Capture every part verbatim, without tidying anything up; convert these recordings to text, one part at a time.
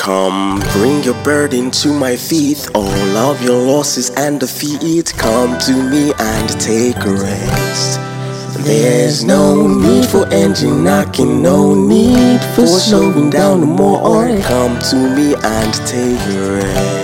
Come, bring your burden to my feet, all of your losses and defeat. Come to me and take rest. There's no need for engine knocking, no need for slowing down no more. Or come to me and take rest.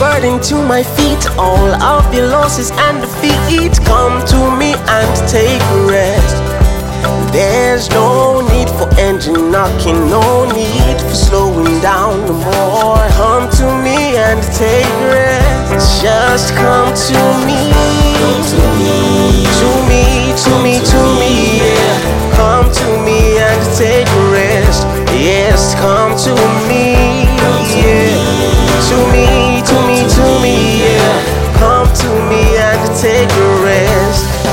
Burden to my feet, all of your losses and defeat. Come to me and take rest. There's no need for engine knocking, no need for slowing down no more. Come to me and take rest. Just come to me, come to me, to me, to me, to me. Come to me and take rest. Yes, come to me, yeah, to me. Take a rest.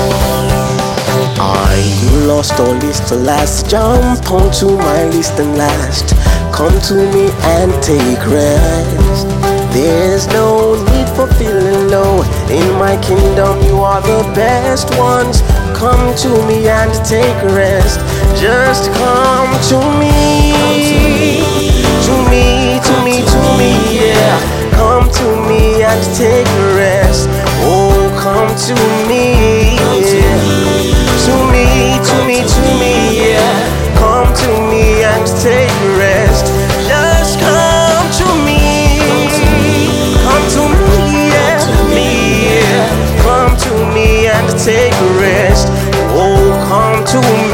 Are you lost or least to last? Jump onto my list and last. Come to me and take rest. There's no need for feeling low. In my kingdom you are the best ones. Come to me and take rest. Just come to me, to me, to me, to me, yeah. Come to me and take rest. Come to me, to me, to me, to me, yeah. Come to me and take rest. Just come to me, come to me, yeah, me, yeah. Come to me and take rest. Oh, come to me.